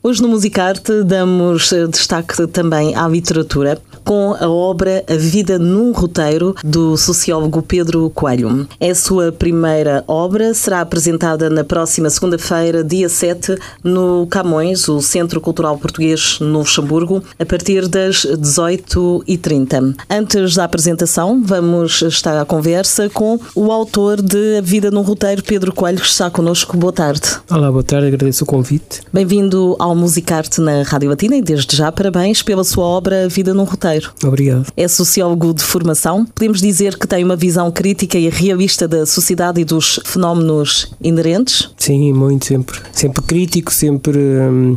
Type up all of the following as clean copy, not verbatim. Hoje no Musicarte damos destaque também à literatura com a obra A Vida num Roteiro, do sociólogo Pedro Coelho. É a sua primeira obra, será apresentada na próxima segunda-feira, dia 7, no Camões, o Centro Cultural Português, no Luxemburgo, a partir das 18h30. Antes da apresentação, vamos estar à conversa com o autor de A Vida num Roteiro, Pedro Coelho, que está connosco. Boa tarde. Olá, boa tarde, agradeço o convite. Bem-vindo ao Musicarte na Rádio Latina e desde já parabéns pela sua obra Vida num Roteiro. Obrigado. É sociólogo de formação, podemos dizer que tem uma visão crítica e realista da sociedade e dos fenómenos inerentes? Sim, muito, sempre crítico, sempre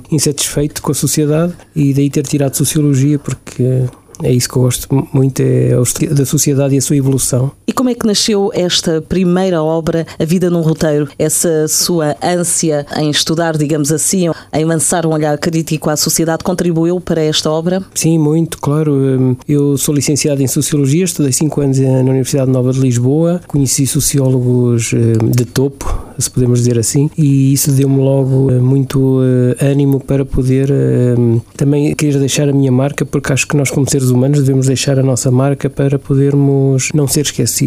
insatisfeito com a sociedade, e daí ter tirado sociologia, porque é isso que eu gosto muito, é da sociedade e a sua evolução. E como é que nasceu esta primeira obra, A Vida num Roteiro? Essa sua ânsia em estudar, digamos assim, em lançar um olhar crítico à sociedade, contribuiu para esta obra? Sim, muito, claro. Eu sou licenciado em Sociologia, estudei 5 anos na Universidade Nova de Lisboa, conheci sociólogos de topo, se podemos dizer assim, e isso deu-me logo muito ânimo para poder também querer deixar a minha marca, porque acho que nós, como seres humanos, devemos deixar a nossa marca para podermos não ser esquecidos.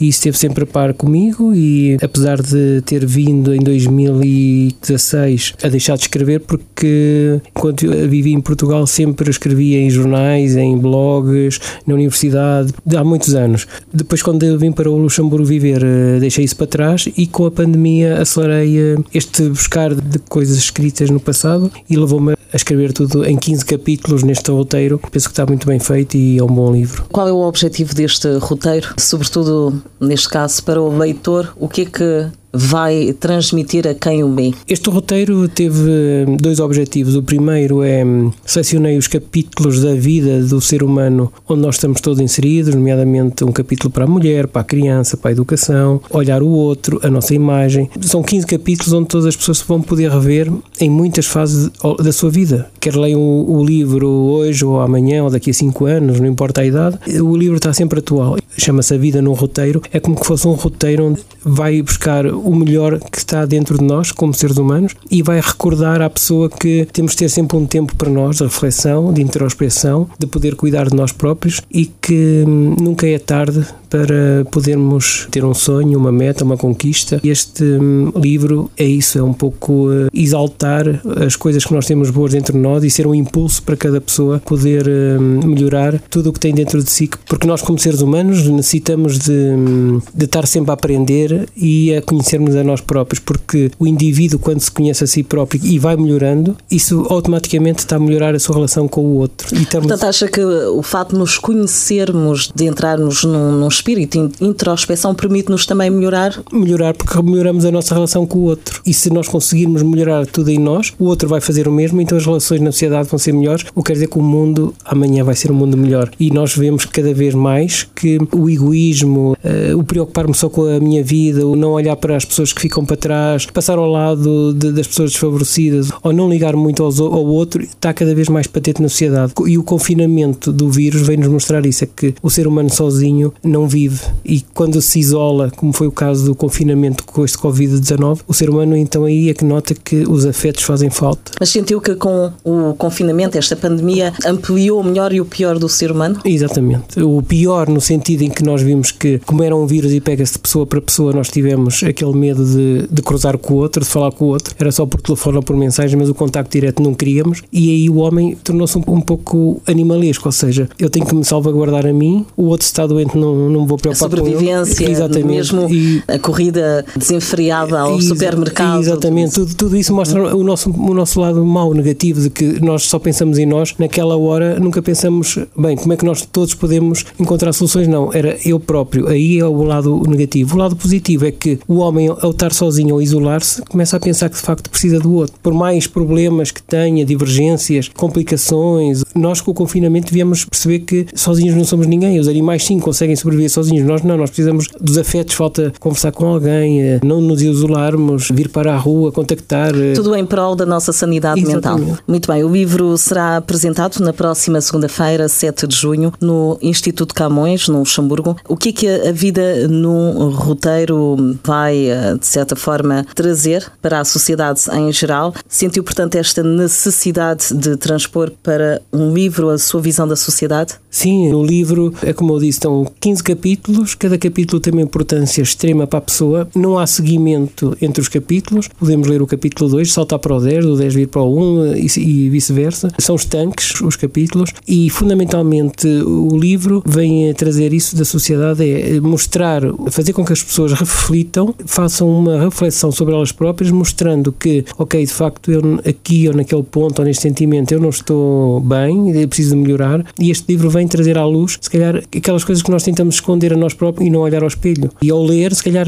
E isso esteve sempre a par comigo, e apesar de ter vindo em 2016 a deixar de escrever, porque enquanto eu vivi em Portugal sempre escrevia em jornais, em blogs, na universidade, há muitos anos. Depois, quando eu vim para o Luxemburgo viver, deixei isso para trás, e com a pandemia acelerei este buscar de coisas escritas no passado e levou-me a escrever tudo em 15 capítulos neste roteiro. Penso que está muito bem feito e é um bom livro. Qual é o objetivo deste roteiro? Sobretudo, neste caso, para o leitor, o que é que vai transmitir a quem o lê? Este roteiro teve 2 objetivos. O primeiro é, selecionei os capítulos da vida do ser humano onde nós estamos todos inseridos, nomeadamente um capítulo para a mulher, para a criança, para a educação, olhar o outro, a nossa imagem. São 15 capítulos onde todas as pessoas se vão poder rever em muitas fases da sua vida. Quer leiam o livro hoje ou amanhã ou daqui a 5 anos, não importa a idade, o livro está sempre atual. Chama-se A Vida num Roteiro. É como que fosse um roteiro onde vai buscar o melhor que está dentro de nós como seres humanos e vai recordar à pessoa que temos de ter sempre um tempo para nós de reflexão, de introspecção, de poder cuidar de nós próprios e que nunca é tarde para podermos ter um sonho, uma meta, uma conquista. Este livro é isso, é um pouco exaltar as coisas que nós temos boas dentro de nós e ser um impulso para cada pessoa poder melhorar tudo o que tem dentro de si, porque nós como seres humanos necessitamos de estar sempre a aprender e a conhecer sermos a nós próprios, porque o indivíduo, quando se conhece a si próprio e vai melhorando, isso automaticamente está a melhorar a sua relação com o outro. E estamos... Portanto, acha que o facto de nos conhecermos, de entrarmos num espírito de introspeção, permite-nos também melhorar? Melhorar, porque melhoramos a nossa relação com o outro. E se nós conseguirmos melhorar tudo em nós, o outro vai fazer o mesmo, então as relações na sociedade vão ser melhores, o que quer dizer que o mundo amanhã vai ser um mundo melhor. E nós vemos cada vez mais que o egoísmo, o preocupar-me só com a minha vida, o não olhar para as pessoas que ficam para trás, passar ao lado das pessoas desfavorecidas ou não ligar muito ao outro, está cada vez mais patente na sociedade. E o confinamento do vírus vem-nos mostrar isso, é que o ser humano sozinho não vive, e quando se isola, como foi o caso do confinamento com este Covid-19, o ser humano então aí é que nota que os afetos fazem falta. Mas sentiu que com o confinamento, esta pandemia, ampliou o melhor e o pior do ser humano? Exatamente. O pior no sentido em que nós vimos que, como era um vírus e pega-se de pessoa para pessoa, nós tivemos aquele medo de cruzar com o outro, de falar com o outro, era só por telefone ou por mensagem, mas o contacto direto não queríamos, e aí o homem tornou-se um pouco animalesco, ou seja, eu tenho que me salvaguardar a mim, o outro está doente, não não me vou preocupar com ele. A sobrevivência, exatamente, mesmo e, a corrida desenfreada ao supermercado. Exatamente, tudo isso mostra o nosso lado mau, negativo, de que nós só pensamos em nós naquela hora, nunca pensamos, bem, como é que nós todos podemos encontrar soluções? Não, era eu próprio, aí é o lado negativo. O lado positivo é que o homem, ao estar sozinho ou isolar-se, começa a pensar que de facto precisa do outro. Por mais problemas que tenha, divergências, complicações, nós com o confinamento viemos perceber que sozinhos não somos ninguém. Os animais sim conseguem sobreviver sozinhos, nós não, nós precisamos dos afetos, falta conversar com alguém, não nos isolarmos, vir para a rua, contactar. Tudo em prol da nossa sanidade mental. Muito bem, o livro será apresentado na próxima segunda-feira, 7 de junho, no Instituto Camões, no Luxemburgo. O que é que A Vida num Roteiro vai, de certa forma, trazer para a sociedade em geral? Sentiu, portanto, esta necessidade de transpor para um livro a sua visão da sociedade? Sim, no livro, é como eu disse, estão 15 capítulos, cada capítulo tem uma importância extrema para a pessoa, não há seguimento entre os capítulos, podemos ler o capítulo 2, saltar para o 10, do 10 vir para o 1 e vice-versa, são estanques os capítulos e fundamentalmente o livro vem a trazer isso da sociedade, é mostrar, fazer com que as pessoas reflitam, façam uma reflexão sobre elas próprias, mostrando que, ok, de facto, eu aqui ou naquele ponto ou neste sentimento eu não estou bem, eu preciso de melhorar, e este livro vem trazer à luz, se calhar, aquelas coisas que nós tentamos esconder a nós próprios e não olhar ao espelho. E ao ler, se calhar,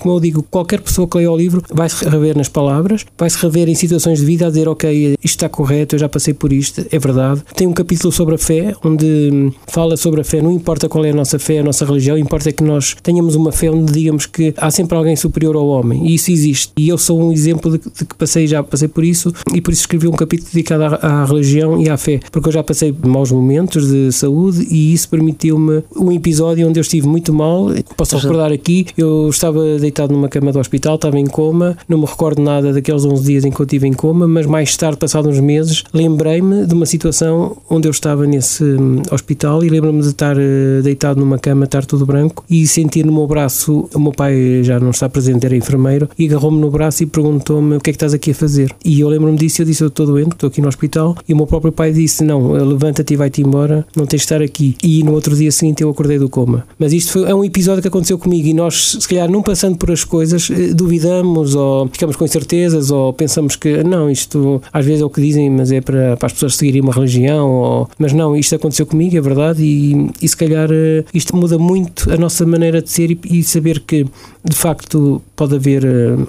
como eu digo, qualquer pessoa que leia o livro vai-se rever nas palavras, vai-se rever em situações de vida a dizer, ok, isto está correto, eu já passei por isto, é verdade. Tem um capítulo sobre a fé, onde fala sobre a fé, não importa qual é a nossa fé, a nossa religião, importa é que nós tenhamos uma fé onde digamos que há sempre alguém superior ao homem, e isso existe. E eu sou um exemplo de que já passei por isso, e por isso escrevi um capítulo dedicado à religião e à fé, porque eu já passei maus momentos de saúde e isso permitiu-me um episódio onde eu estive muito mal, posso recordar aqui, eu estava deitado numa cama do hospital, estava em coma, não me recordo nada daqueles 11 dias em que eu estive em coma, mas mais tarde, passados uns meses, lembrei-me de uma situação onde eu estava nesse hospital e lembro-me de estar deitado numa cama, estar tudo branco e sentir no meu braço, o meu pai já não está presente, era enfermeiro, e agarrou-me no braço e perguntou-me o que é que estás aqui a fazer? E eu lembro-me disso, eu disse, eu estou doente, estou aqui no hospital, e o meu próprio pai disse, não, levanta-te e vai-te embora, não tens de estar aqui. E no outro dia seguinte eu acordei do coma. Mas isto é um episódio que aconteceu comigo e nós, se calhar, não passando por as coisas, duvidamos ou ficamos com incertezas ou pensamos que, não, isto às vezes é o que dizem, mas é para as pessoas seguirem uma religião, mas não, isto aconteceu comigo, é verdade, e se calhar isto muda muito a nossa maneira de ser e saber que, de facto, pode haver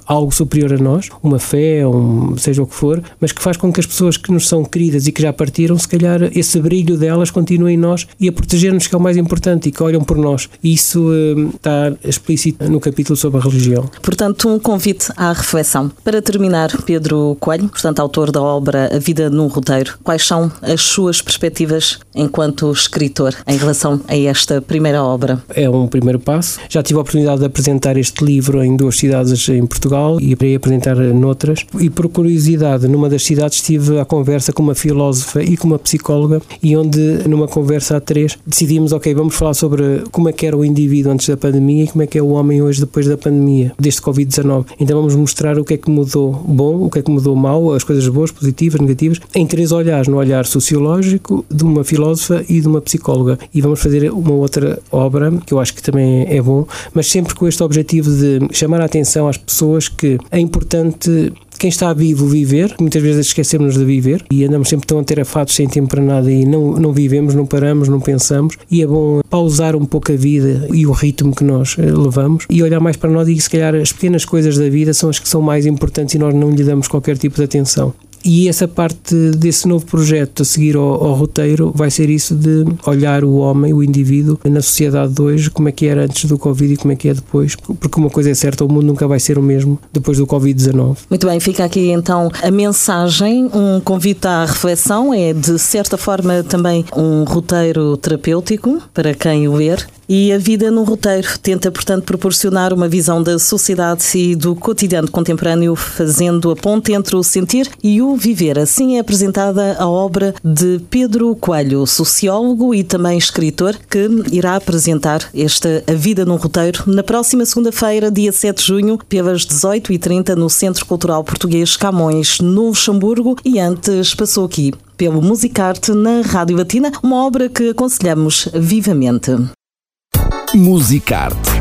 algo superior a nós, uma fé, seja o que for, mas que faz com que as pessoas que nos são queridas e que já partiram, se calhar esse brilho delas continue em nós e a proteger-nos, que é o mais importante, e que olham por nós. Isso está explícito no capítulo sobre a religião. Portanto, um convite à reflexão. Para terminar, Pedro Coelho, portanto, autor da obra A Vida num Roteiro, quais são as suas perspectivas enquanto escritor em relação a esta primeira obra? É um primeiro passo. Já tive a oportunidade de apresentar este livro em 2 cidades em Portugal e irei apresentar noutras. E por curiosidade, numa das cidades estive à conversa com uma filósofa e com uma psicóloga e onde, numa conversa a 3, decidimos, ok, vamos falar sobre como é que era o indivíduo antes da pandemia e como é que é o homem hoje depois da pandemia, deste Covid-19. Então vamos mostrar o que é que mudou bom, o que é que mudou mal, as coisas boas, positivas, negativas, em 3 olhares, no olhar sociológico, de uma filósofa e de uma psicóloga. E vamos fazer uma outra obra, que eu acho que também é bom, mas sempre com este objetivo de chamar a atenção às pessoas que é importante quem está vivo viver, muitas vezes esquecemos de viver e andamos sempre tão aterafados sem tempo para nada e não vivemos, não paramos, não pensamos, e é bom pausar um pouco a vida e o ritmo que nós levamos e olhar mais para nós e se calhar as pequenas coisas da vida são as que são mais importantes e nós não lhe damos qualquer tipo de atenção. E essa parte desse novo projeto a seguir ao roteiro vai ser isso de olhar o homem, o indivíduo, na sociedade de hoje, como é que era antes do Covid e como é que é depois, porque uma coisa é certa, o mundo nunca vai ser o mesmo depois do Covid-19. Muito bem, fica aqui então a mensagem, um convite à reflexão, é de certa forma também um roteiro terapêutico para quem o ler. E A Vida num Roteiro tenta, portanto, proporcionar uma visão da sociedade e do cotidiano contemporâneo, fazendo a ponte entre o sentir e o viver. Assim é apresentada a obra de Pedro Coelho, sociólogo e também escritor, que irá apresentar esta A Vida num Roteiro na próxima segunda-feira, dia 7 de junho, pelas 18h30, no Centro Cultural Português Camões, no Luxemburgo, e antes passou aqui pelo Musicarte na Rádio Latina, uma obra que aconselhamos vivamente. Musicarte.